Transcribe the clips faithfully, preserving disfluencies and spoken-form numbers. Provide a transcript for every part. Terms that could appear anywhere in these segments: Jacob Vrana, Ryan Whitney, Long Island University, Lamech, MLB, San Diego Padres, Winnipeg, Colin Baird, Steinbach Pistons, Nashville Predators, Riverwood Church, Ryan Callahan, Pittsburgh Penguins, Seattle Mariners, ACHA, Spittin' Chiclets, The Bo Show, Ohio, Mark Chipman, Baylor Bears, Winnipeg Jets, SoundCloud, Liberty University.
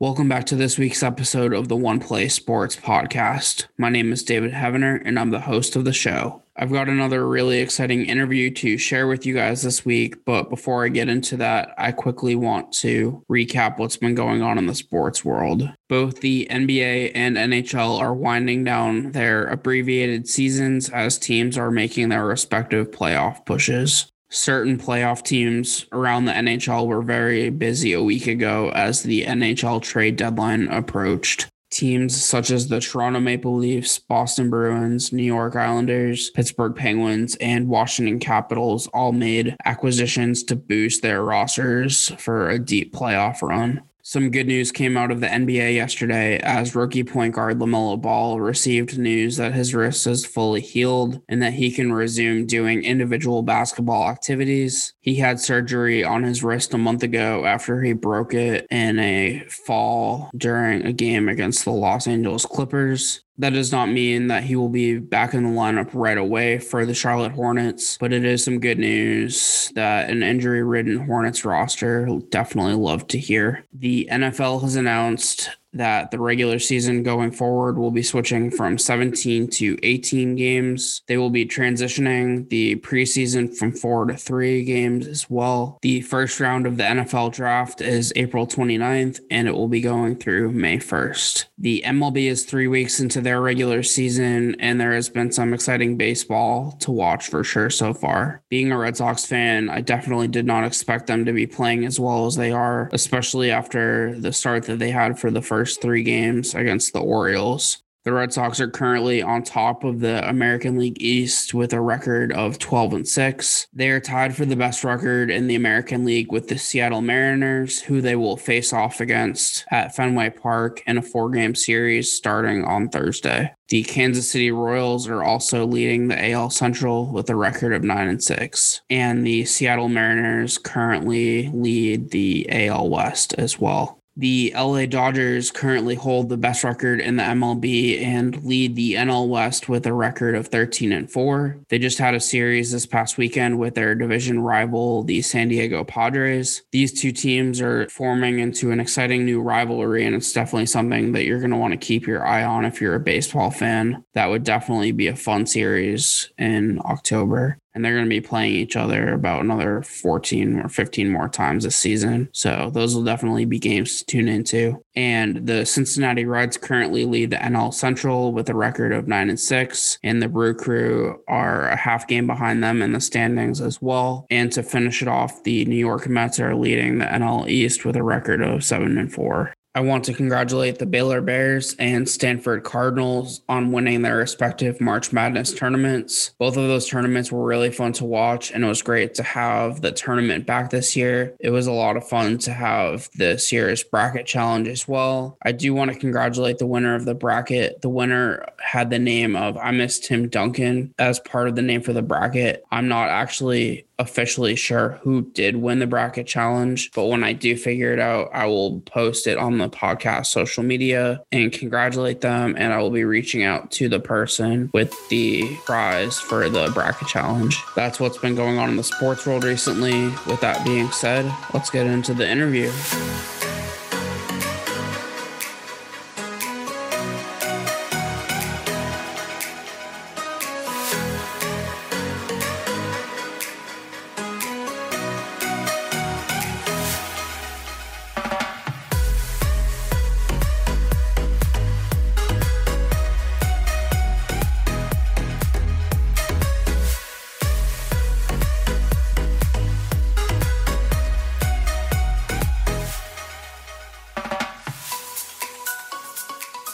Welcome back to this week's episode of the One Play Sports Podcast. My name is David Heavener, and I'm the host of the show. I've got another really exciting interview to share with you guys this week, but before I get into that, I quickly want to recap what's been going on in the sports world. Both the N B A and N H L are winding down their abbreviated seasons as teams are making their respective playoff pushes. Certain playoff teams around the N H L were very busy a week ago as the N H L trade deadline approached. Teams such as the Toronto Maple Leafs, Boston Bruins, New York Islanders, Pittsburgh Penguins, and Washington Capitals all made acquisitions to boost their rosters for a deep playoff run. Some good news came out of the N B A yesterday as rookie point guard LaMelo Ball received news that his wrist is fully healed and that he can resume doing individual basketball activities. He had surgery on his wrist a month ago after he broke it in a fall during a game against the Los Angeles Clippers. That does not mean that he will be back in the lineup right away for the Charlotte Hornets, but it is some good news that an injury-ridden Hornets roster will definitely love to hear. The N F L has announced that the regular season going forward will be switching from seventeen to eighteen games. They will be transitioning the preseason from four to three games as well. The first round of the N F L draft is April twenty-ninth, and it will be going through May first. The M L B is three weeks into their regular season, and there has been some exciting baseball to watch for sure so far. Being a Red Sox fan, I definitely did not expect them to be playing as well as they are, especially after the start that they had for the first three games against the Orioles. The Red Sox are currently on top of the American League East with a record of twelve and six. They are tied for the best record in the American League with the Seattle Mariners, who they will face off against at Fenway Park in a four-game series starting on Thursday. The Kansas City Royals are also leading the A L Central with a record of nine and six, and the Seattle Mariners currently lead the A L West as well. The L A Dodgers currently hold the best record in the M L B and lead the N L West with a record of thirteen and four. They just had a series this past weekend with their division rival, the San Diego Padres. These two teams are forming into an exciting new rivalry, and it's definitely something that you're going to want to keep your eye on if you're a baseball fan. That would definitely be a fun series in October. And they're going to be playing each other about another fourteen or fifteen more times this season. So those will definitely be games to tune into. And the Cincinnati Reds currently lead the N L Central with a record of nine and six. And the Brew Crew are a half game behind them in the standings as well. And to finish it off, the New York Mets are leading the N L East with a record of seven and four. I want to congratulate the Baylor Bears and Stanford Cardinals on winning their respective March Madness tournaments. Both of those tournaments were really fun to watch, and it was great to have the tournament back this year. It was a lot of fun to have this year's bracket challenge as well. I do want to congratulate the winner of the bracket. The winner had the name of I Miss Tim Duncan as part of the name for the bracket. I'm not actually officially sure who did win the bracket challenge, but when I do figure it out, I will post it on the podcast social media and congratulate them, and I will be reaching out to the person with the prize for the bracket challenge. That's what's been going on in the sports world recently. With that being said, let's get into the interview.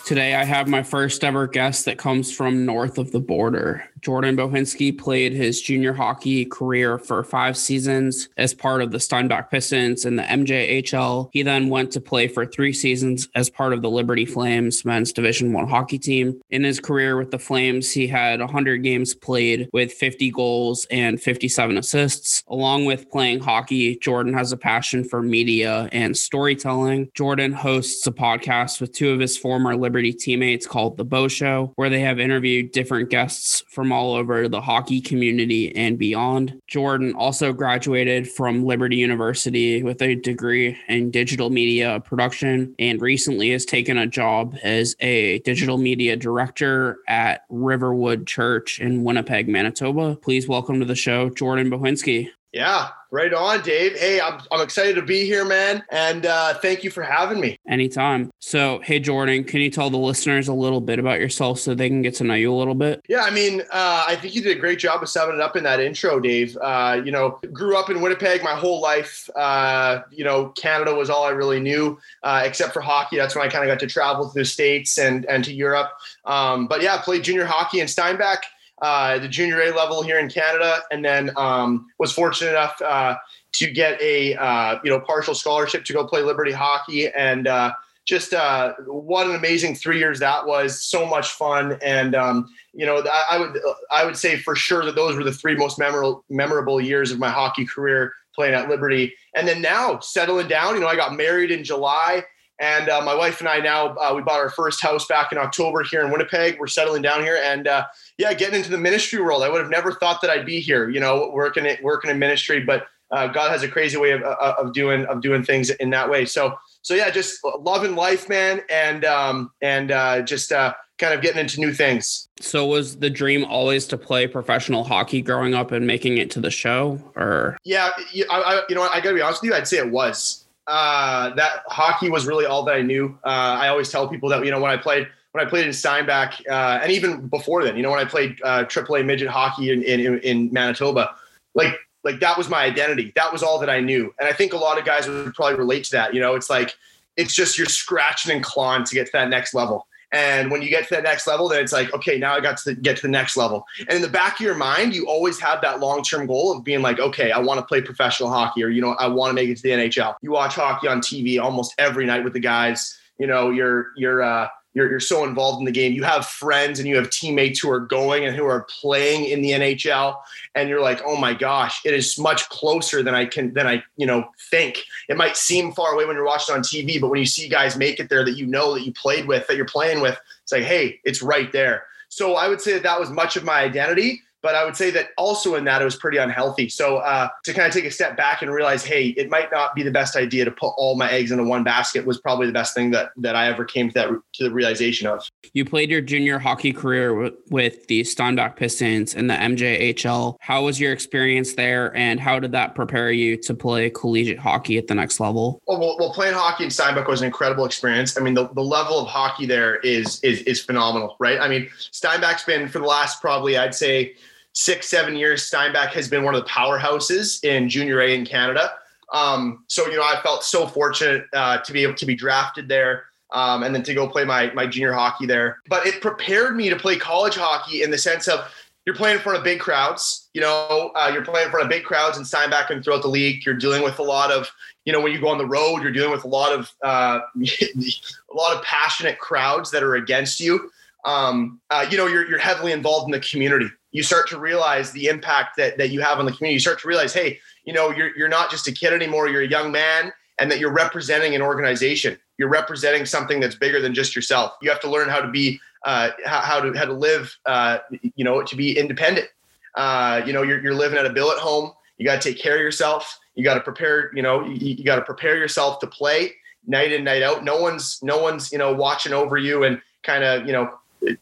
Today, I have my first ever guest that comes from north of the border. Jordan Bohinski played his junior hockey career for five seasons as part of the Steinbach Pistons and the M J H L. He then went to play for three seasons as part of the Liberty Flames men's Division One hockey team. In his career with the Flames, he had one hundred games played with fifty goals and fifty-seven assists. Along with playing hockey, Jordan has a passion for media and storytelling. Jordan hosts a podcast with two of his former Liberty teammates called The Bo Show, where they have interviewed different guests from all over the hockey community and beyond. Jordan also graduated from Liberty University with a degree in digital media production and recently has taken a job as a digital media director at Riverwood Church in Winnipeg, Manitoba. Please welcome to the show, Jordan Bohinski. Yeah, right on, Dave. Hey, I'm I'm excited to be here, man. And uh, thank you for having me. Anytime. So, hey, Jordan, can you tell the listeners a little bit about yourself so they can get to know you a little bit? Yeah, I mean, uh, I think you did a great job of summing it up in that intro, Dave. Uh, you know, grew up in Winnipeg my whole life. Uh, you know, Canada was all I really knew, uh, except for hockey. That's when I kind of got to travel to the States and, and to Europe. Um, but yeah, played junior hockey in Steinbach. Uh, the junior A level here in Canada, and then um, was fortunate enough uh, to get a uh, you know partial scholarship to go play Liberty hockey, and uh, just uh, what an amazing three years that was. So much fun, and um, you know I, I would I would say for sure that those were the three most memorable memorable years of my hockey career playing at Liberty, and then now settling down. You know I got married in July. And uh, my wife and I now, uh, we bought our first house back in October here in Winnipeg. We're settling down here and, uh, yeah, getting into the ministry world. I would have never thought that I'd be here, you know, working it, working in ministry, but uh, God has a crazy way of, of doing, of doing things in that way. So, so yeah, just loving life, man. And, um, and uh, just uh, kind of getting into new things. So was the dream always to play professional hockey growing up and making it to the show or? Yeah. I, I, you know, I gotta be honest with you. I'd say it was. Uh, that hockey was really all that I knew. Uh, I always tell people that, you know, when I played, when I played in Steinbach, uh, and even before then, you know, when I played, uh, triple A midget hockey in, in, in Manitoba, like, like that was my identity. That was all that I knew. And I think a lot of guys would probably relate to that. You know, it's like, it's just, you're scratching and clawing to get to that next level. And when you get to that next level, then it's like, okay, now I got to the, get to the next level. And in the back of your mind, you always have that long-term goal of being like, okay, I want to play professional hockey, or, you know, I want to make it to the N H L. You watch hockey on T V almost every night with the guys, you know, you're, you're, uh, you're, you're so involved in the game. You have friends and you have teammates who are going and who are playing in the N H L. And you're like, oh my gosh, it is much closer than I can, than I, you know, think. It might seem far away when you're watching on T V, but when you see guys make it there that you know, that you played with, that you're playing with, it's like, hey, it's right there. So I would say that that was much of my identity, but I would say that also in that it was pretty unhealthy. So uh, to kind of take a step back and realize, hey, it might not be the best idea to put all my eggs into one basket was probably the best thing that that I ever came to that to the realization of. You played your junior hockey career with, with the Steinbach Pistons and the M J H L. How was your experience there, and how did that prepare you to play collegiate hockey at the next level? Well, well playing hockey in Steinbach was an incredible experience. I mean, the, the level of hockey there is, is is phenomenal, right? I mean, Steinbach's been for the last probably, I'd say, six, seven years, Steinbach has been one of the powerhouses in junior A in Canada. Um, so, you know, I felt so fortunate uh, to be able to be drafted there um, and then to go play my my junior hockey there. But it prepared me to play college hockey in the sense of you're playing in front of big crowds, you know, uh, you're playing in front of big crowds in Steinbach and throughout the league. You're dealing with a lot of, you know, when you go on the road, you're dealing with a lot of uh, a lot of passionate crowds that are against you. Um, uh, you know, you're, you're heavily involved in the community. You start to realize the impact that, that you have on the community. You start to realize, hey, you know, you're, you're not just a kid anymore. You're a young man, and that you're representing an organization. You're representing something that's bigger than just yourself. You have to learn how to be, uh, how, how to, how to live, uh, you know, to be independent. Uh, you know, you're, you're living at a bill at home. You got to take care of yourself. You got to prepare, you know, you, you got to prepare yourself to play night in, night out. No one's, no one's, you know, watching over you and kind of, you know,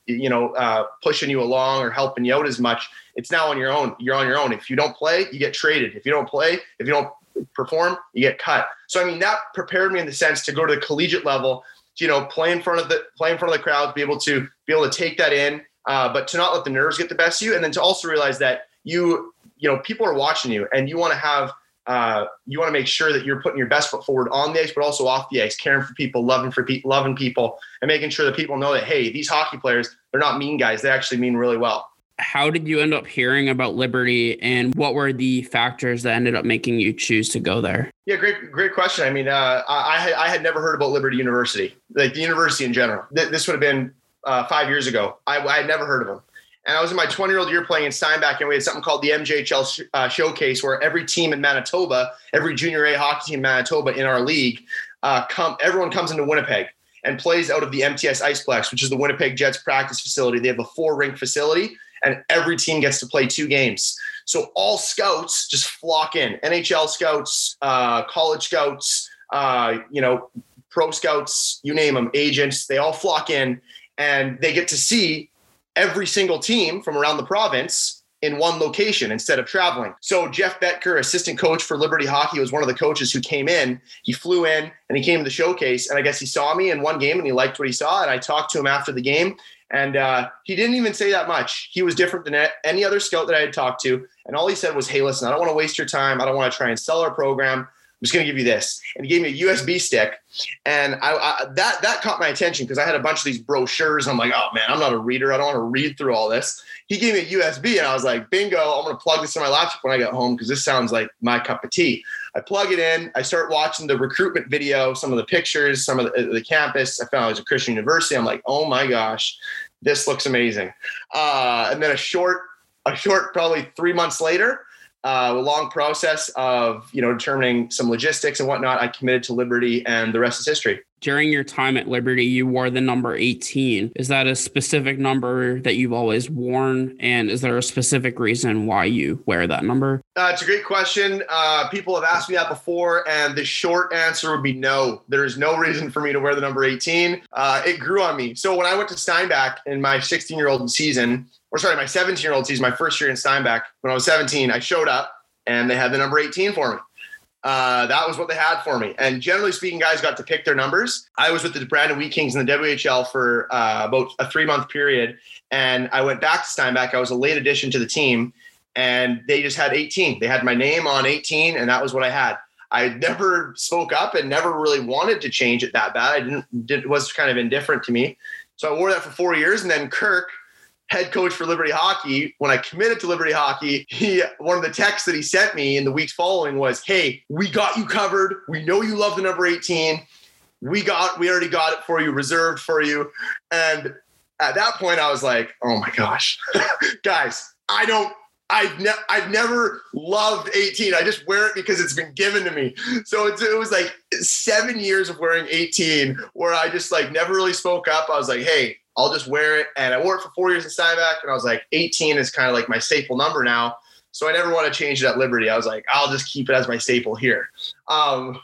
you know, uh, pushing you along or helping you out as much. It's now on your own. You're on your own. If you don't play, you get traded. If you don't play, if you don't perform, you get cut. So, I mean, that prepared me in the sense to go to the collegiate level, you know, play in front of the, play in front of the crowd, be able to be able to take that in, uh, but to not let the nerves get the best of you. And then to also realize that you, you know, people are watching you, and you want to have, uh, you want to make sure that you're putting your best foot forward on the ice, but also off the ice, caring for people, loving for people, loving people, and making sure that people know that, hey, these hockey players, they're not mean guys. They actually mean really well. How did you end up hearing about Liberty, and what were the factors that ended up making you choose to go there? Yeah, great, great question. I mean, uh, I, I had never heard about Liberty University, like the university in general. This would have been uh, five years ago. I, I had never heard of them. And I was in my twenty-year-old year playing in Steinbach, and we had something called the M J H L sh- uh, Showcase, where every team in Manitoba, every junior A hockey team in Manitoba in our league, uh, come everyone comes into Winnipeg and plays out of the M T S Iceplex, which is the Winnipeg Jets practice facility. They have a four-rink facility, and every team gets to play two games. So all scouts just flock in, N H L scouts, uh, college scouts, uh, you know, pro scouts, you name them, agents, they all flock in and they get to see every single team from around the province in one location instead of traveling. So Jeff Betker, assistant coach for Liberty Hockey, was one of the coaches who came in. He flew in and he came to the showcase, and I guess he saw me in one game and he liked what he saw. And I talked to him after the game, and uh, he didn't even say that much. He was different than any other scout that I had talked to. And all he said was, "Hey, listen, I don't want to waste your time. I don't want to try and sell our program. I'm just going to give you this." And he gave me a U S B stick. And I, I that that caught my attention because I had a bunch of these brochures. I'm like, oh, man, I'm not a reader. I don't want to read through all this. He gave me a U S B, and I was like, bingo, I'm going to plug this in my laptop when I get home because this sounds like my cup of tea. I plug it in. I start watching the recruitment video, some of the pictures, some of the, the campus. I found it was a Christian university. I'm like, oh, my gosh, this looks amazing. Uh, and then a short, a short, probably three months later, Uh, a long process of, you know, determining some logistics and whatnot, I committed to Liberty, and the rest is history. During your time at Liberty, you wore the number eighteen. Is that a specific number that you've always worn? And is there a specific reason why you wear that number? Uh, it's a great question. Uh, people have asked me that before, and the short answer would be no. There is no reason for me to wear the number eighteen. Uh, it grew on me. So when I went to Steinbach in my sixteen-year-old season, or sorry, my seventeen-year-old season, my first year in Steinbach, when I was seventeen, I showed up, and they had the number eighteen for me. Uh, that was what they had for me. And generally speaking, guys got to pick their numbers. I was with the Brandon Wheat Kings in the W H L for uh, about a three month period. And I went back to Steinbach. I was a late addition to the team, and they just had eighteen. They had my name on eighteen, and that was what I had. I never spoke up and never really wanted to change it that bad. I didn't, did, was kind of indifferent to me. So I wore that for four years. And then Kirk, head coach for Liberty Hockey, when I committed to Liberty Hockey, he one of the texts that he sent me in the weeks following was, "Hey, we got you covered. We know you love the number eighteen. We got, we already got it for you, reserved for you." And at that point, I was like, "Oh my gosh, guys, I don't, I've never, I've never loved eighteen. I just wear it because it's been given to me." So it's, it was like seven years of wearing eighteen, where I just like never really spoke up. I was like, "Hey, I'll just wear it." And I wore it for four years in Steinbach, and I was like, eighteen is kind of like my staple number now. So I never want to change it at Liberty. I was like, I'll just keep it as my staple here. Um,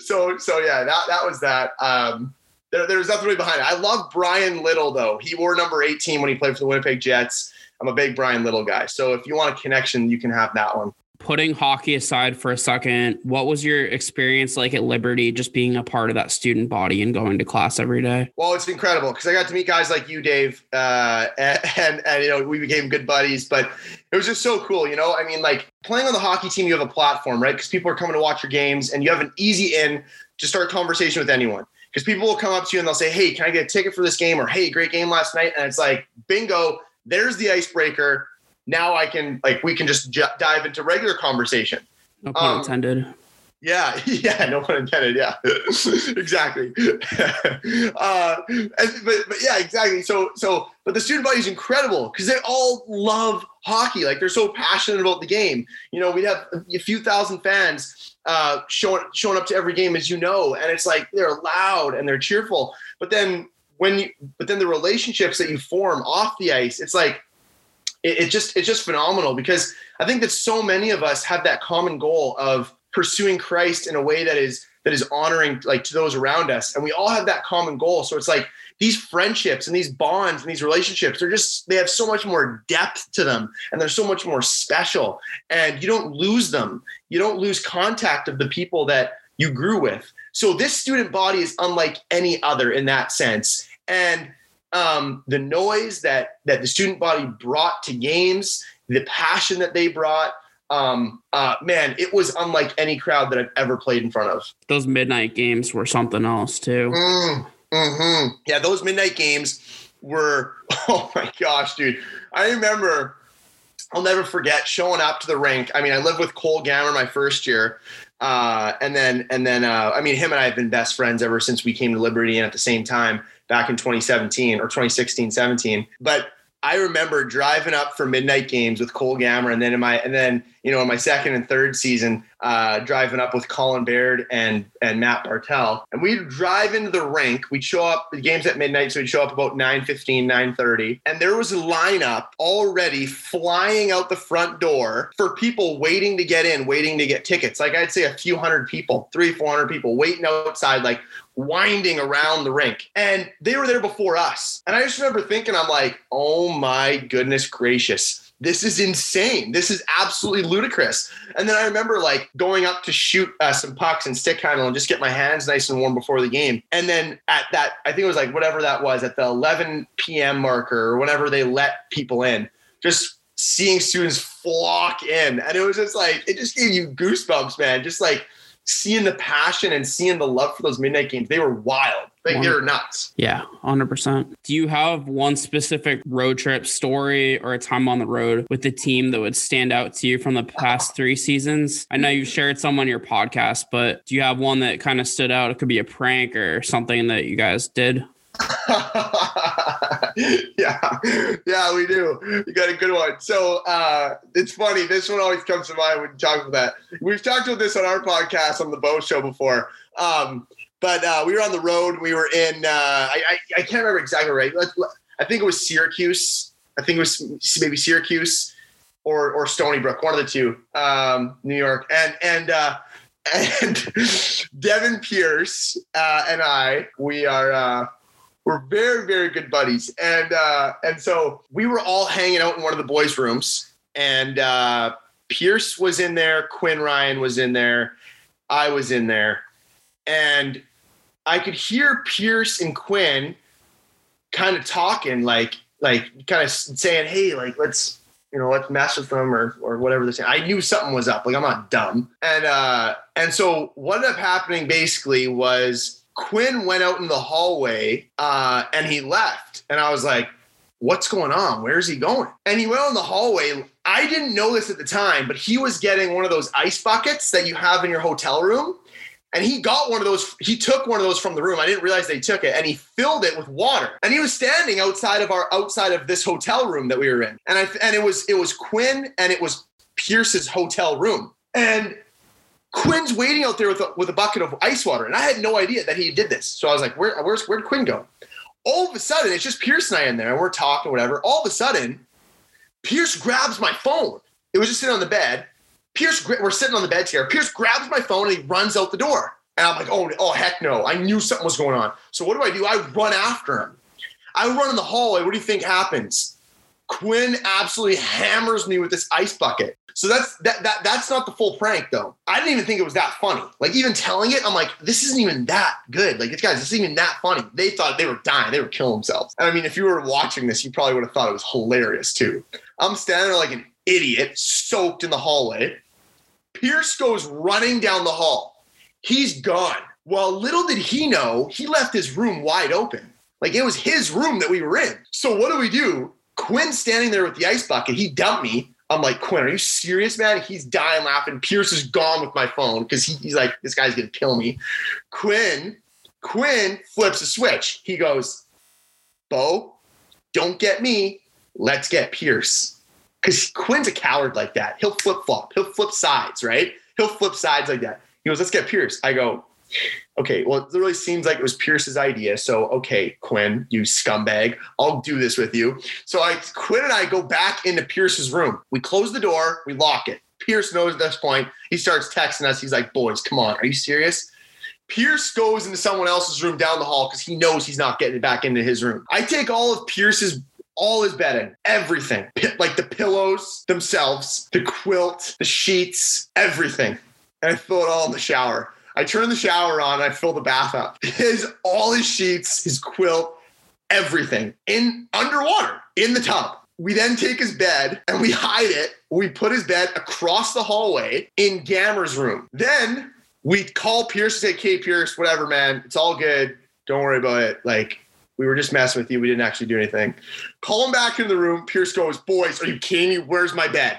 so, so yeah, that, that was that. Um, there, there was nothing really behind it. I love Brian Little, though. He wore number eighteen when he played for the Winnipeg Jets. I'm a big Brian Little guy. So if you want a connection, you can have that one. Putting hockey aside for a second, what was your experience like at Liberty, just being a part of that student body and going to class every day? Well, it's incredible because I got to meet guys like you, Dave, uh, and, and, and, you know, we became good buddies, but it was just so cool. You know, I mean, like playing on the hockey team, you have a platform, right? Because people are coming to watch your games, and you have an easy in to start a conversation with anyone. Because people will come up to you and they'll say, "Hey, can I get a ticket for this game?" Or, "Hey, great game last night." And it's like, bingo, there's the icebreaker. Now I can, like, we can just j- dive into regular conversation. No pun um, intended. Yeah. Yeah. No pun intended. Yeah, exactly. uh, and, but, but yeah, exactly. So, so, but the student body is incredible because they all love hockey. Like, they're so passionate about the game. You know, we have a few thousand fans uh, showing, showing up to every game, as you know, and it's like, they're loud and they're cheerful, but then when you, but then the relationships that you form off the ice, it's like, It just it's just phenomenal because I think that so many of us have that common goal of pursuing Christ in a way that is that is honoring, like, to those around us. And we all have that common goal. So it's like these friendships and these bonds and these relationships, they're just they have so much more depth to them, and they're so much more special. And you don't lose them. You don't lose contact of the people that you grew with. So this student body is unlike any other in that sense. And Um, the noise that that the student body brought to games, the passion that they brought, um, uh, man, it was unlike any crowd that I've ever played in front of. Those midnight games were something else too. Mm, mm-hmm. Yeah, those midnight games were, oh my gosh, dude. I remember, I'll never forget showing up to the rink. I mean, I lived with Cole Gammer my first year. Uh, and then, and then, uh, I mean, him and I have been best friends ever since we came to Liberty and at the same time back in twenty seventeen or twenty sixteen, seventeen. But I remember driving up for midnight games with Cole Gammer. And then in my, and then, you know, in my second and third season, uh, driving up with Colin Baird and and Matt Bartel. And we'd drive into the rink. We'd show up, the game's at midnight, so we'd show up about nine fifteen, nine thirty. And there was a lineup already flying out the front door for people waiting to get in, waiting to get tickets. Like I'd say a few hundred people, three, four hundred people waiting outside, like winding around the rink. And they were there before us. And I just remember thinking, I'm like, oh my goodness gracious. This is insane. This is absolutely ludicrous. And then I remember like going up to shoot uh, some pucks and stick handle and just get my hands nice and warm before the game. And then at that, I think it was like whatever that was at the eleven p.m. marker or whenever they let people in, just seeing students flock in. And it was just like, it just gave you goosebumps, man. Just like seeing the passion and seeing the love for those midnight games. They were wild. Like, they were nuts. Yeah, one hundred percent. Do you have one specific road trip story or a time on the road with the team that would stand out to you from the past three seasons? I know you've shared some on your podcast, but do you have one that kind of stood out? It could be a prank or something that you guys did. yeah, yeah, we do. You got a good one. So uh, it's funny. This one always comes to mind when you talk about that. We've talked about this on our podcast on the Bo Show before. Um, but uh, we were on the road. We were in, uh, I, I, I can't remember exactly right. I think it was Syracuse. I think it was maybe Syracuse or, or Stony Brook, one of the two, um, New York. And, and, uh, and Devin Pierce uh, and I, we are, uh, We're very, very good buddies. And uh, and so we were all hanging out in one of the boys' rooms. And uh, Pierce was in there. Quinn Ryan was in there. I was in there. And I could hear Pierce and Quinn kind of talking, like, like kind of saying, hey, like, let's, you know, let's mess with them or or whatever they're saying. I knew something was up. Like, I'm not dumb. And uh, and so what ended up happening basically was Quinn went out in the hallway uh, and he left. And I was like, what's going on? Where's he going? And he went out in the hallway. I didn't know this at the time, but he was getting one of those ice buckets that you have in your hotel room. And he got one of those. He took one of those from the room. I didn't realize they took it. And he filled it with water. And he was standing outside of our outside of this hotel room that we were in. And I and it was it was Quinn and it was Pierce's hotel room. And Quinn's waiting out there with a, with a bucket of ice water. And I had no idea that he did this. So I was like, Where, where's, where'd Quinn go? All of a sudden, it's just Pierce and I in there. And we're talking, whatever. All of a sudden, Pierce grabs my phone. It was just sitting on the bed. Pierce, we're sitting on the bed here. Pierce grabs my phone and he runs out the door. And I'm like, oh, oh, heck no. I knew something was going on. So what do I do? I run after him. I run in the hallway. What do you think happens? Quinn absolutely hammers me with this ice bucket. So that's that that that's not the full prank though. I didn't even think it was that funny. Like even telling it, I'm like, this isn't even that good. Like, guys, this isn't even that funny. They thought they were dying. They were killing themselves. And I mean, if you were watching this, you probably would have thought it was hilarious too. I'm standing there like an idiot, soaked in the hallway. Pierce goes running down the hall. He's gone. Well, little did he know, he left his room wide open. Like it was his room that we were in. So what do we do? Quinn's standing there with the ice bucket. He dumped me. I'm like, Quinn, are you serious, man? He's dying laughing. Pierce is gone with my phone because he, he's like, this guy's going to kill me. Quinn, Quinn flips a switch. He goes, Bo, don't get me. Let's get Pierce. Because Quinn's a coward like that. He'll flip-flop. He'll flip sides, right? He'll flip sides like that. He goes, let's get Pierce. I go, okay, well, it really seems like it was Pierce's idea. So, okay, Quinn, you scumbag, I'll do this with you. So I, Quinn and I go back into Pierce's room. We close the door. We lock it. Pierce knows at this point. He starts texting us. He's like, boys, come on. Are you serious? Pierce goes into someone else's room down the hall because he knows he's not getting it back into his room. I take all of Pierce's all his bedding, everything, like the pillows themselves, the quilt, the sheets, everything. And I throw it all in the shower. I turn the shower on. And I fill the bath up. His all his sheets, his quilt, everything in underwater in the tub. We then take his bed and we hide it. We put his bed across the hallway in Gammer's room. Then we call Pierce and say, "Hey, Pierce, whatever, man. It's all good. Don't worry about it. Like we were just messing with you. We didn't actually do anything." Call him back in the room. Pierce goes, "Boys, are you kidding me? Where's my bed?"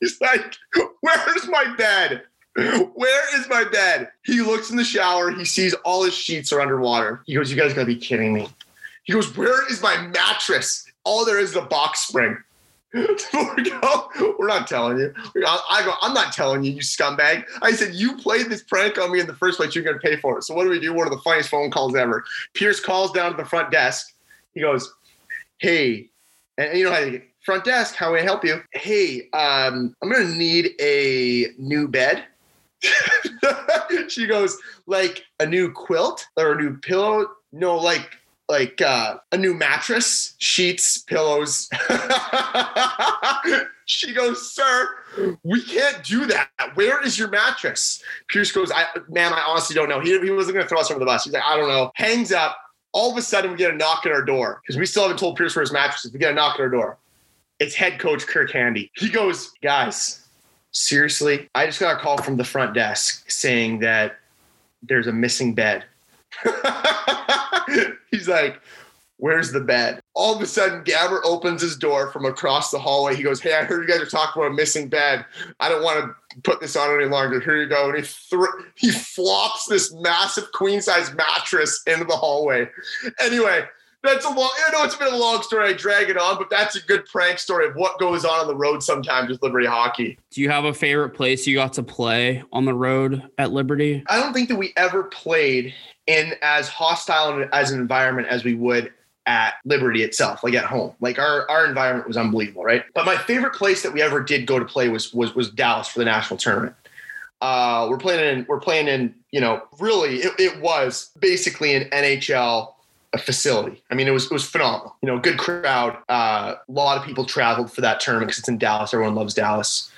He's like, "Where's my bed?" Where is my bed? He looks in the shower. He sees all his sheets are underwater. He goes, you guys gotta be kidding me. He goes, where is my mattress? All there is is a box spring. We go, we're not telling you. I go, I'm not telling you, you scumbag. I said, you played this prank on me in the first place. You're going to pay for it. So what do we do? One of the funniest phone calls ever. Pierce calls down to the front desk. He goes, hey, and you know how you get, front desk, how may I help you? Hey, um, I'm going to need a new bed. She goes, like a new quilt or a new pillow? No, like like uh, a new mattress, sheets, pillows. She goes, sir, we can't do that. Where is your mattress? Pierce goes, I, man, I honestly don't know. He, he wasn't going to throw us over the bus. He's like, I don't know. Hangs up. All of a sudden, we get a knock at our door because we still haven't told Pierce where his mattress is. We get a knock at our door. It's head coach Kirk Handy. He goes, guys, seriously, I just got a call from the front desk saying that there's a missing bed. He's like, where's the bed? All of a sudden, Gammer opens his door from across the hallway. He goes, hey, I heard you guys are talking about a missing bed. I don't want to put this on any longer. Here you go. And he thr- he flops this massive queen-size mattress into the hallway. Anyway, that's a long, I know it's been a long story. I drag it on, but that's a good prank story of what goes on on the road sometimes with Liberty hockey. Do you have a favorite place you got to play on the road at Liberty? I don't think that we ever played in as hostile as an environment as we would at Liberty itself, like at home. Like our, our environment was unbelievable, right? But my favorite place that we ever did go to play was was was Dallas for the national tournament. Uh, we're playing in we're playing in you know really it, it was basically an N H L. Facility. I mean, it was it was phenomenal. You know, good crowd. Uh, a lot of people traveled for that tournament because it's in Dallas. Everyone loves Dallas.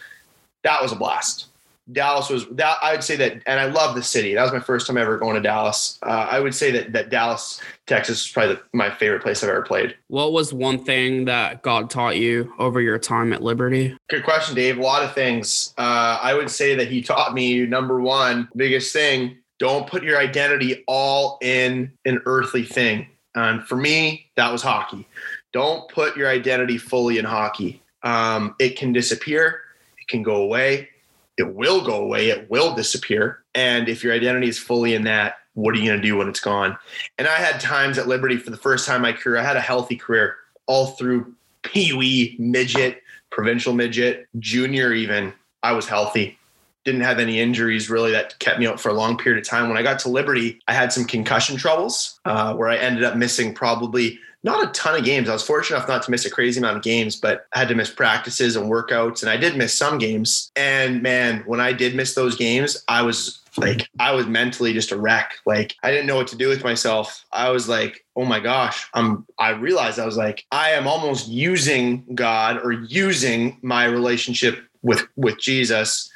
That was a blast. Dallas was that. I would say that, and I love the city. That was my first time ever going to Dallas. Uh, I would say that that Dallas, Texas, is probably the, my favorite place I've ever played. What was one thing that God taught you over your time at Liberty? Good question, Dave. A lot of things. Uh, I would say that he taught me number one, biggest thing. Don't put your identity all in an earthly thing. And um, for me, that was hockey. Don't put your identity fully in hockey. Um, it can disappear. It can go away. It will go away. It will disappear. And if your identity is fully in that, what are you going to do when it's gone? And I had times at Liberty for the first time in my career. I had a healthy career all through peewee, midget, provincial midget, junior even. I was healthy. Didn't have any injuries really that kept me out for a long period of time. When I got to Liberty, I had some concussion troubles uh, where I ended up missing probably not a ton of games. I was fortunate enough not to miss a crazy amount of games, but I had to miss practices and workouts. And I did miss some games. And man, when I did miss those games, I was like, I was mentally just a wreck. Like I didn't know what to do with myself. I was like, oh my gosh, I'm, I realized I was like, I am almost using God or using my relationship with, with Jesus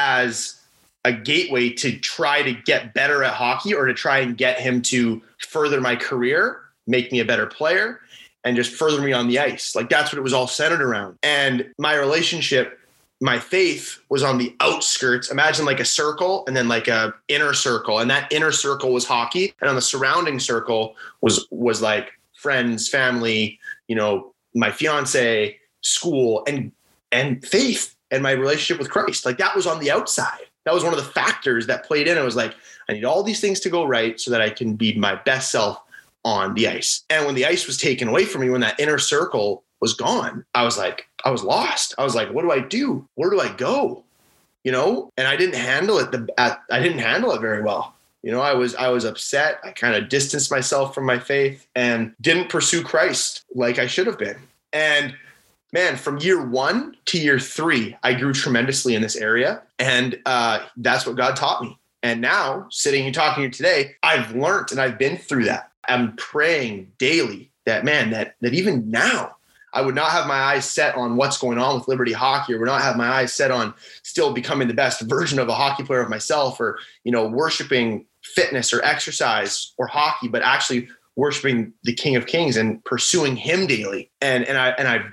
as a gateway to try to get better at hockey or to try and get him to further my career, make me a better player, and just further me on the ice. Like that's what it was all centered around. And my relationship, my faith was on the outskirts. Imagine like a circle and then like a inner circle. And that inner circle was hockey. And on the surrounding circle was, was like friends, family, you know, my fiance, school, and, and faith. And my relationship with Christ, like that was on the outside. That was one of the factors that played in. I was like, I need all these things to go right so that I can be my best self on the ice. And when the ice was taken away from me, when that inner circle was gone, I was like, I was lost. I was like, what do I do? Where do I go? You know, and I didn't handle it. The, I didn't handle it very well. You know, I was, I was upset. I kind of distanced myself from my faith and didn't pursue Christ like I should have been. And man, from year one to year three, I grew tremendously in this area. And uh, that's what God taught me. And now sitting and talking here today, I've learned and I've been through that. I'm praying daily that, man, that that even now I would not have my eyes set on what's going on with Liberty hockey, or would not have my eyes set on still becoming the best version of a hockey player of myself, or, you know, worshiping fitness or exercise or hockey, but actually worshiping the King of Kings and pursuing him daily. And, and I, and I've,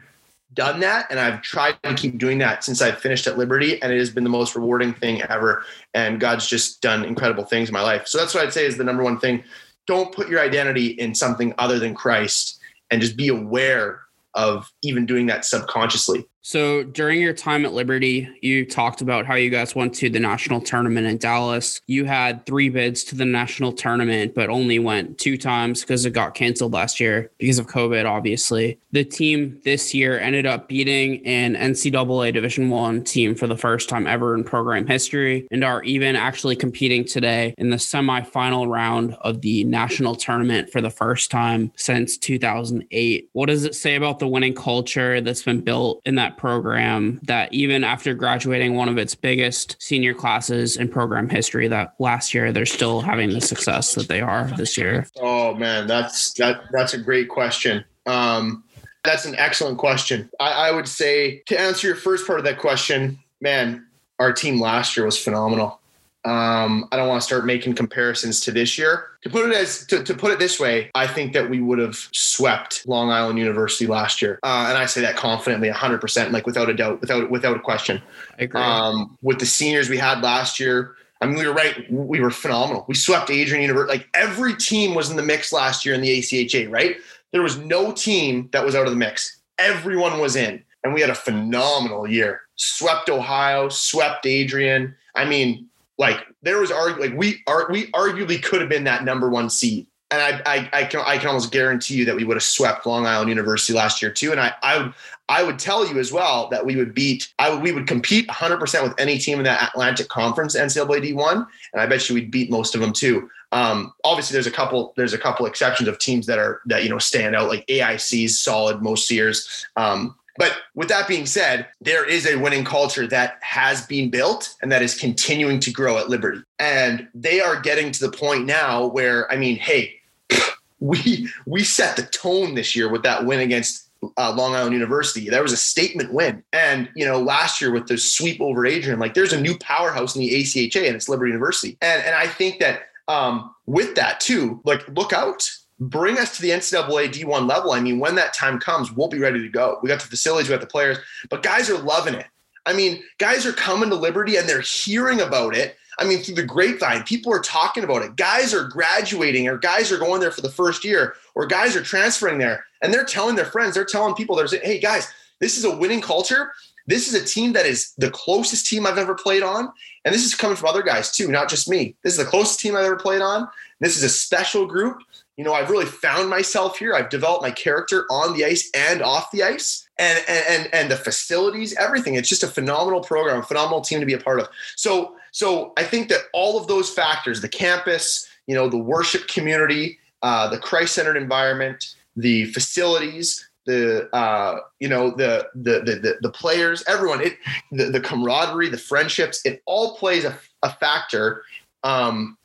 done that. And I've tried to keep doing that since I finished at Liberty, and it has been the most rewarding thing ever. And God's just done incredible things in my life. So that's what I'd say is the number one thing. Don't put your identity in something other than Christ, and just be aware of even doing that subconsciously. So during your time at Liberty, you talked about how you guys went to the national tournament in Dallas. You had three bids to the national tournament, but only went two times because it got canceled last year because of COVID, obviously. The team this year ended up beating an N C double A Division One team for the first time ever in program history and are even actually competing today in the semifinal round of the national tournament for the first time since two thousand eight. What does it say about the winning culture that's been built in that program that even after graduating one of its biggest senior classes in program history that last year they're still having the success that they are this year? Oh man, that's that that's a great question. Um that's an excellent question. I, I would say to answer your first part of that question, man, our team last year was phenomenal. Um, I don't want to start making comparisons to this year. To put it as to, to put it this way, I think that we would have swept Long Island University last year, uh, and I say that confidently, one hundred percent, like without a doubt, without without a question. I agree. Um, with the seniors we had last year, I mean, we were right. We were phenomenal. We swept Adrian University. Like every team was in the mix last year in the A C H A. Right? There was no team that was out of the mix. Everyone was in, and we had a phenomenal year. Swept Ohio. Swept Adrian. I mean. Like there was argu- like we are we arguably could have been that number one seed, and I I, I can I can almost guarantee you that we would have swept Long Island University last year too. And I I would I would tell you as well that we would beat I would, we would compete one hundred percent with any team in that Atlantic Conference N C double A D one, and I bet you we'd beat most of them too. Um, obviously, there's a couple there's a couple exceptions of teams that are that you know stand out, like A I C's solid most years. Um, But with that being said, there is a winning culture that has been built and that is continuing to grow at Liberty. And they are getting to the point now where, I mean, hey, we we set the tone this year with that win against uh, Long Island University. That was a statement win. And, you know, last year with the sweep over Adrian, like there's a new powerhouse in the A C H A and it's Liberty University. And, and I think that um, with that too, like look out. Bring us to the N C double A D one level. I mean, when that time comes, we'll be ready to go. We got the facilities, we got the players, but guys are loving it. I mean, guys are coming to Liberty and they're hearing about it. I mean, through the grapevine, people are talking about it. Guys are graduating or guys are going there for the first year or guys are transferring there and they're telling their friends, they're telling people, they're saying, hey guys, this is a winning culture. This is a team that is the closest team I've ever played on. And this is coming from other guys too, not just me. This is the closest team I've ever played on. This is a special group. You know, I've really found myself here. I've developed my character on the ice and off the ice and, and, and the facilities, everything. It's just a phenomenal program, a phenomenal team to be a part of. So, so I think that all of those factors, the campus, you know, the worship community, uh, the Christ-centered environment, the facilities, the, uh, you know, the, the, the, the, the players, everyone, it, the, the camaraderie, the friendships, it all plays a, a factor, um,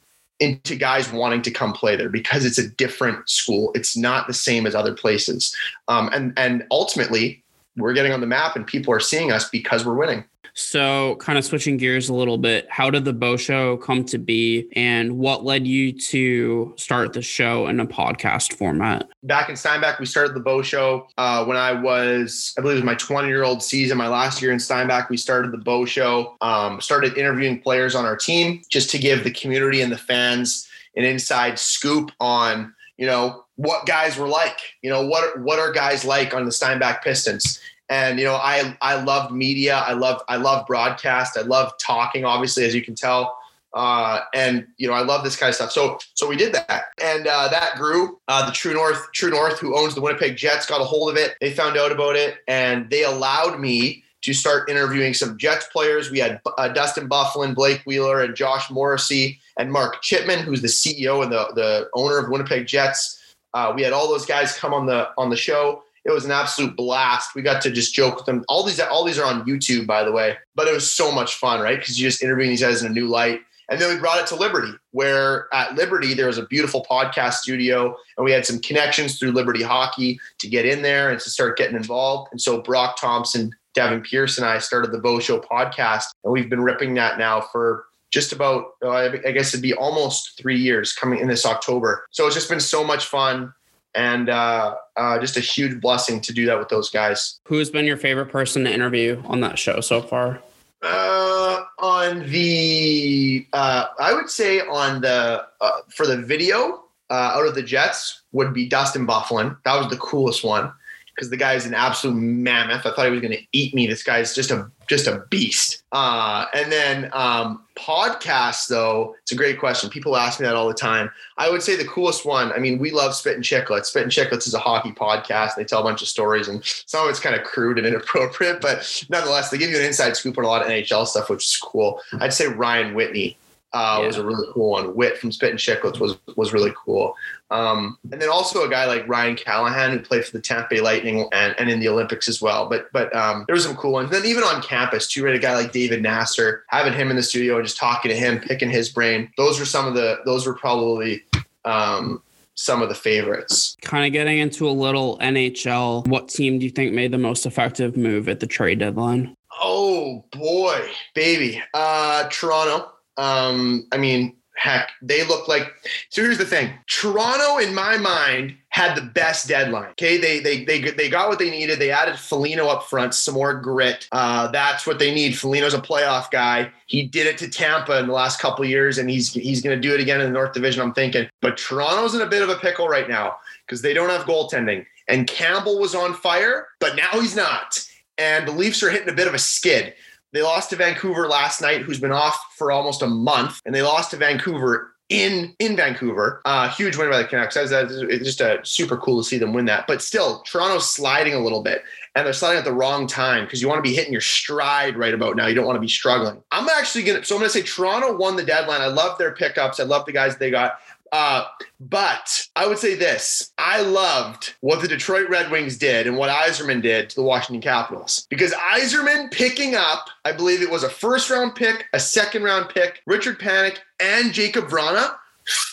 into guys wanting to come play there because it's a different school. It's not the same as other places. Um, and, and ultimately we're getting on the map and people are seeing us because we're winning. So kind of switching gears a little bit, how did the Bo Show come to be and what led you to start the show in a podcast format? Back in Steinbach, we started the Bo Show uh, when I was, I believe it was my twenty-year-old season, my last year in Steinbach, we started the Bo Show, um, started interviewing players on our team just to give the community and the fans an inside scoop on, you know, what guys were like, you know, what, what are guys like on the Steinbach Pistons? And, you know, I, I loved media. I love, I love broadcast. I love talking, obviously, as you can tell. Uh, and, you know, I love this kind of stuff. So, so we did that and, uh, that grew, uh, the True North, True North, who owns the Winnipeg Jets, got a hold of it. They found out about it and they allowed me to start interviewing some Jets players. We had uh, Dustin Byfuglien, Blake Wheeler, and Josh Morrissey and Mark Chipman, who's the C E O and the, the owner of Winnipeg Jets. Uh, we had all those guys come on the, on the show. It was an absolute blast. We got to just joke with them. All these, all these are on YouTube, by the way, but it was so much fun, right? Because you're just interviewing these guys in a new light. And then we brought it to Liberty, where at Liberty, there was a beautiful podcast studio and we had some connections through Liberty Hockey to get in there and to start getting involved. And so Brock Thompson, Devin Pierce, and I started the Bo Show podcast. And we've been ripping that now for just about, uh, I guess it'd be almost three years coming in this October. So it's just been so much fun. And uh, uh, just a huge blessing to do that with those guys. Who has been your favorite person to interview on that show so far? Uh, on the, uh, I would say on the, uh, for the video uh, out of the Jets would be Dustin Byfuglien. That was the coolest one because the guy is an absolute mammoth. I thought he was going to eat me. This guy is just a just a beast. Uh, and then um, podcasts, though, it's a great question. People ask me that all the time. I would say the coolest one, I mean, we love Spittin' Chiclets. Spittin' Chiclets is a hockey podcast. They tell a bunch of stories, and some of it's kind of crude and inappropriate, but nonetheless, they give you an inside scoop on a lot of N H L stuff, which is cool. I'd say Ryan Whitney. Uh, yeah. was a really cool one. Whit from Spittin' Chiclets was was really cool. Um, and then also a guy like Ryan Callahan, who played for the Tampa Bay Lightning and, and in the Olympics as well. But but um, there were some cool ones. And then even on campus, too, right? A guy like David Nasser, having him in the studio and just talking to him, picking his brain. Those were some of the. Those were probably. Um, some of the favorites. Kind of getting into a little N H L. What team do you think made the most effective move at the trade deadline? Oh boy, baby, uh, Toronto. Um, I mean, heck, they look like, so here's the thing. Toronto, in my mind, had the best deadline. Okay. They, they, they, they got what they needed. They added Foligno up front, some more grit. Uh, that's what they need. Foligno's a playoff guy. He did it to Tampa in the last couple of years, and he's, he's going to do it again in the North Division, I'm thinking. But Toronto's in a bit of a pickle right now because they don't have goaltending, and Campbell was on fire, but now he's not. And the Leafs are hitting a bit of a skid. They lost to Vancouver last night, who's been off for almost a month, and they lost to Vancouver in in Vancouver. Uh, huge win by the Canucks. That was, that was, it's just a, super cool to see them win that. But still, Toronto's sliding a little bit, and they're sliding at the wrong time because you want to be hitting your stride right about now. You don't want to be struggling. I'm actually going to – so I'm going to say Toronto won the deadline. I love their pickups. I love the guys they got. Uh, but I would say this, I loved what the Detroit Red Wings did and what Yzerman did to the Washington Capitals, because Yzerman picking up, I believe it was a first round pick, a second round pick, Richard Panik and Jacob Vrana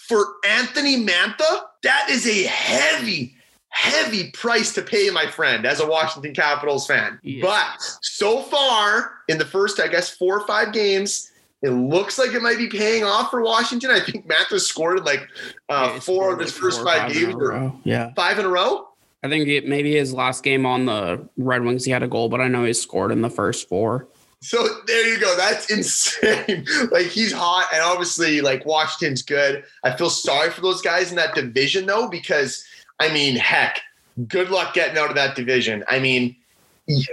for Anthony Mantha. That is a heavy, heavy price to pay, my friend, as a Washington Capitals fan. Yeah. But so far in the first, I guess, four or five games, it looks like it might be paying off for Washington. I think Mantha scored like uh, yeah, four of his like first five, five games. Or yeah. Five in a row? I think it, maybe his last game on the Red Wings, he had a goal, but I know he scored in the first four. So there you go. That's insane. Like, he's hot, and obviously, like, Washington's good. I feel sorry for those guys in that division, though, because, I mean, heck, good luck getting out of that division. I mean, yeah.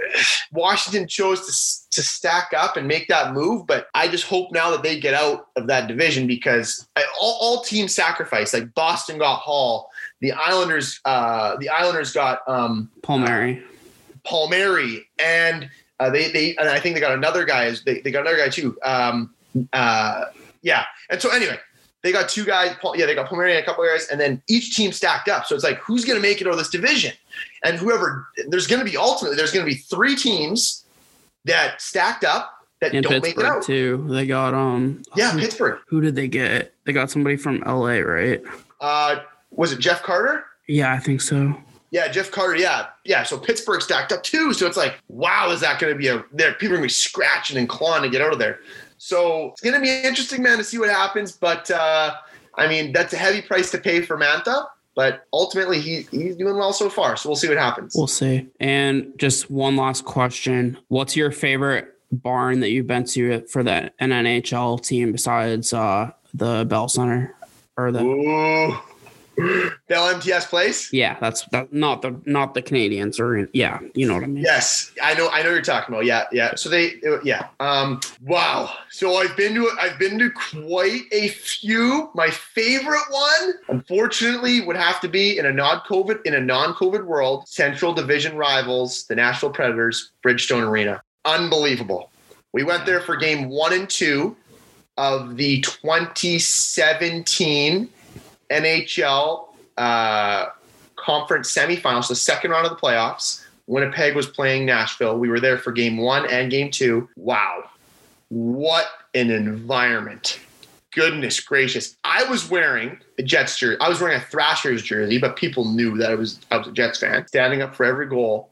Washington chose to to stack up and make that move, but I just hope now that they get out of that division, because I, all, all teams sacrifice. Like, Boston got Hall, the Islanders, uh, the Islanders got um, Palmieri, uh, Palmieri, and uh, they they and I think they got another guy. They they got another guy too. Um, uh, yeah, and so anyway. They got two guys, yeah, they got Palmieri and a couple of guys, and then each team stacked up. So it's like, who's going to make it out of this division? And whoever, there's going to be ultimately, there's going to be three teams that stacked up that and don't Pittsburgh make it out. Too. They got, um, yeah, who, Pittsburgh. Who did they get? They got somebody from L A, right? Uh, was it Jeff Carter? Yeah, I think so. Yeah, Jeff Carter, yeah. Yeah, so Pittsburgh stacked up too. So it's like, wow, is that going to be a, there? People are going to be scratching and clawing to get out of there. So it's going to be interesting, man, to see what happens. But, uh, I mean, that's a heavy price to pay for Mantha. But ultimately, he, he's doing well so far. So we'll see what happens. We'll see. And just one last question. What's your favorite barn that you've been to for the an N H L team besides uh, the Bell Center? or the Ooh. Bell M T S Place? Yeah, that's that, not the not the Canadiens. Or, yeah, you know what I mean. Yes, I know I know what you're talking about. Yeah, yeah. So they yeah. Um, wow. So I've been to I've been to quite a few. My favorite one, unfortunately, would have to be in a non-COVID in a non-COVID world, Central Division rivals, the Nashville Predators, Bridgestone Arena. Unbelievable. We went there for game one and two of the twenty seventeen N H L uh, conference semifinals, the second round of the playoffs. Winnipeg was playing Nashville. We were there for game one and game two. Wow. What an environment. Goodness gracious. I was wearing a Jets jersey. I was wearing a Thrashers jersey, but people knew that I was, I was a Jets fan. Standing up for every goal.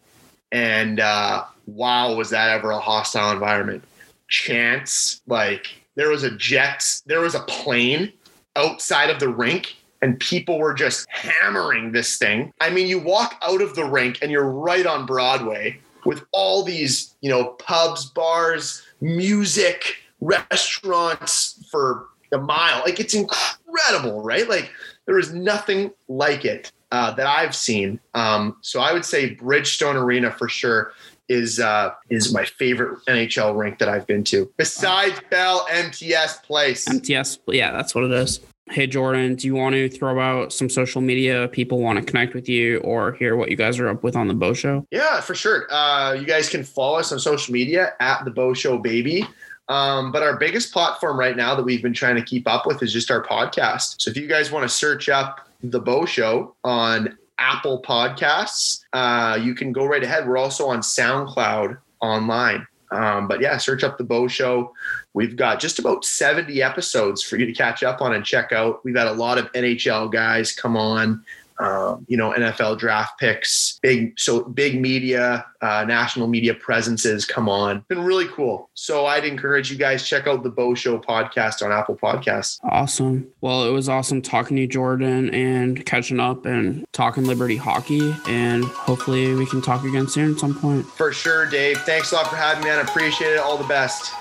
And uh, wow, was that ever a hostile environment. Chants. Like, there was a Jets. There was a plane outside of the rink, and people were just hammering this thing. I mean, you walk out of the rink and you're right on Broadway with all these, you know, pubs, bars, music, restaurants for a mile. Like, it's incredible, right? Like, there is nothing like it. uh, that I've seen. Um, so I would say Bridgestone Arena for sure is uh, is my favorite N H L rink that I've been to, besides Bell M T S Place. M T S, yeah, that's what it is. Hey, Jordan, do you want to throw out some social media? People want to connect with you or hear what you guys are up with on The Bo Show? Yeah, for sure. Uh, you guys can follow us on social media at The Bo Show Baby. Um, but our biggest platform right now that we've been trying to keep up with is just our podcast. So if you guys want to search up The Bo Show on Apple Podcasts, uh, you can go right ahead. We're also on SoundCloud online. Um, but yeah, search up The Bo Show. We've got just about seventy episodes for you to catch up on and check out. We've had a lot of N H L guys come on, um, you know, N F L draft picks, big, so big media, uh, national media presences come on. Been really cool. So I'd encourage you guys, check out The Bo Show podcast on Apple Podcasts. Awesome. Well, it was awesome talking to you, Jordan, and catching up and talking Liberty hockey. And hopefully we can talk again soon at some point. For sure, Dave. Thanks a lot for having me on. I appreciate it. All the best.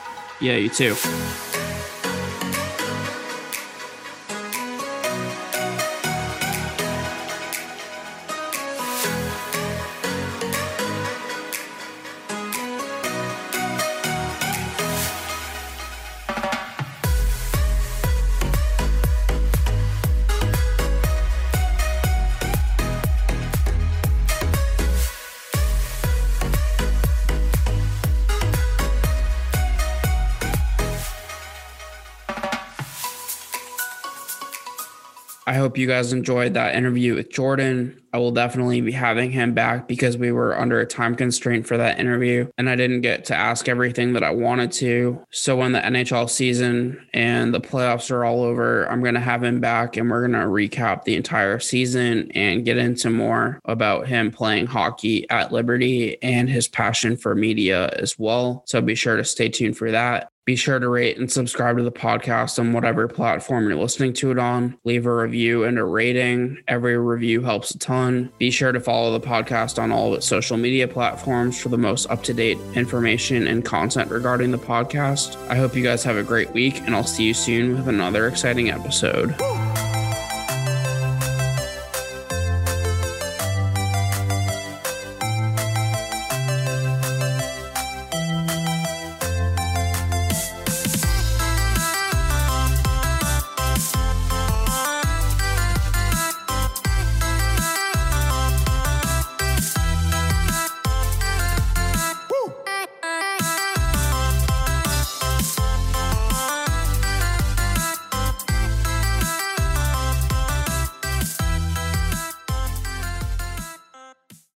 Yeah, you too. Hope you guys enjoyed that interview with Jordan. I will definitely be having him back because we were under a time constraint for that interview and I didn't get to ask everything that I wanted to. So when the N H L season and the playoffs are all over, I'm going to have him back and we're going to recap the entire season and get into more about him playing hockey at Liberty and his passion for media as well. So be sure to stay tuned for that. Be sure to rate and subscribe to the podcast on whatever platform you're listening to it on. Leave a review and a rating. Every review helps a ton. Be sure to follow the podcast on all of its social media platforms for the most up-to-date information and content regarding the podcast. I hope you guys have a great week, and I'll see you soon with another exciting episode.